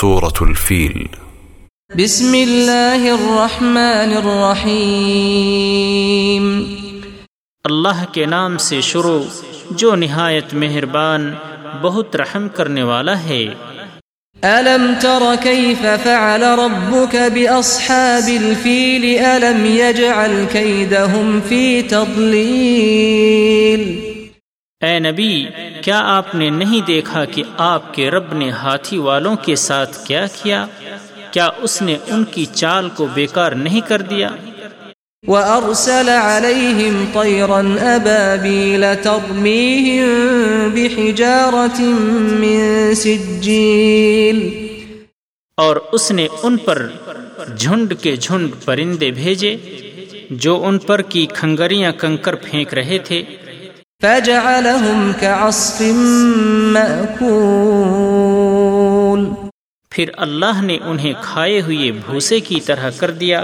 سورة الفيل. بسم الله الرحمن الرحيم. اللہ کے نام سے شروع جو نہایت مہربان بہت رحم کرنے والا ہے۔ أَلَمْ تَرَ كَيْفَ فَعَلَ رَبُّكَ بِأَصْحَابِ الْفِيلِ أَلَمْ يَجْعَلْ كَيْدَهُمْ فِي تَضْلِيلٍ۔ اے نبی، کیا آپ نے نہیں دیکھا کہ آپ کے رب نے ہاتھی والوں کے ساتھ کیا کیا؟ کیا اس نے ان کی چال کو بیکار نہیں کر دیا؟ وَأَرْسَلَ عَلَيْهِمْ طَيْرًا أَبَابِيلَ تَرْمِيهِمْ بِحِجَارَةٍ مِّن سِجِّيلٍ۔ اور اس نے ان پر جھنڈ کے جھنڈ پرندے بھیجے جو ان پر کی کھنگریاں کنکر پھینک رہے تھے۔ فَجَعَلَهُمْ كَعَصْفٍ مَأْكُولٍ۔ پھر اللہ نے انہیں کھائے ہوئے بھوسے کی طرح کر دیا۔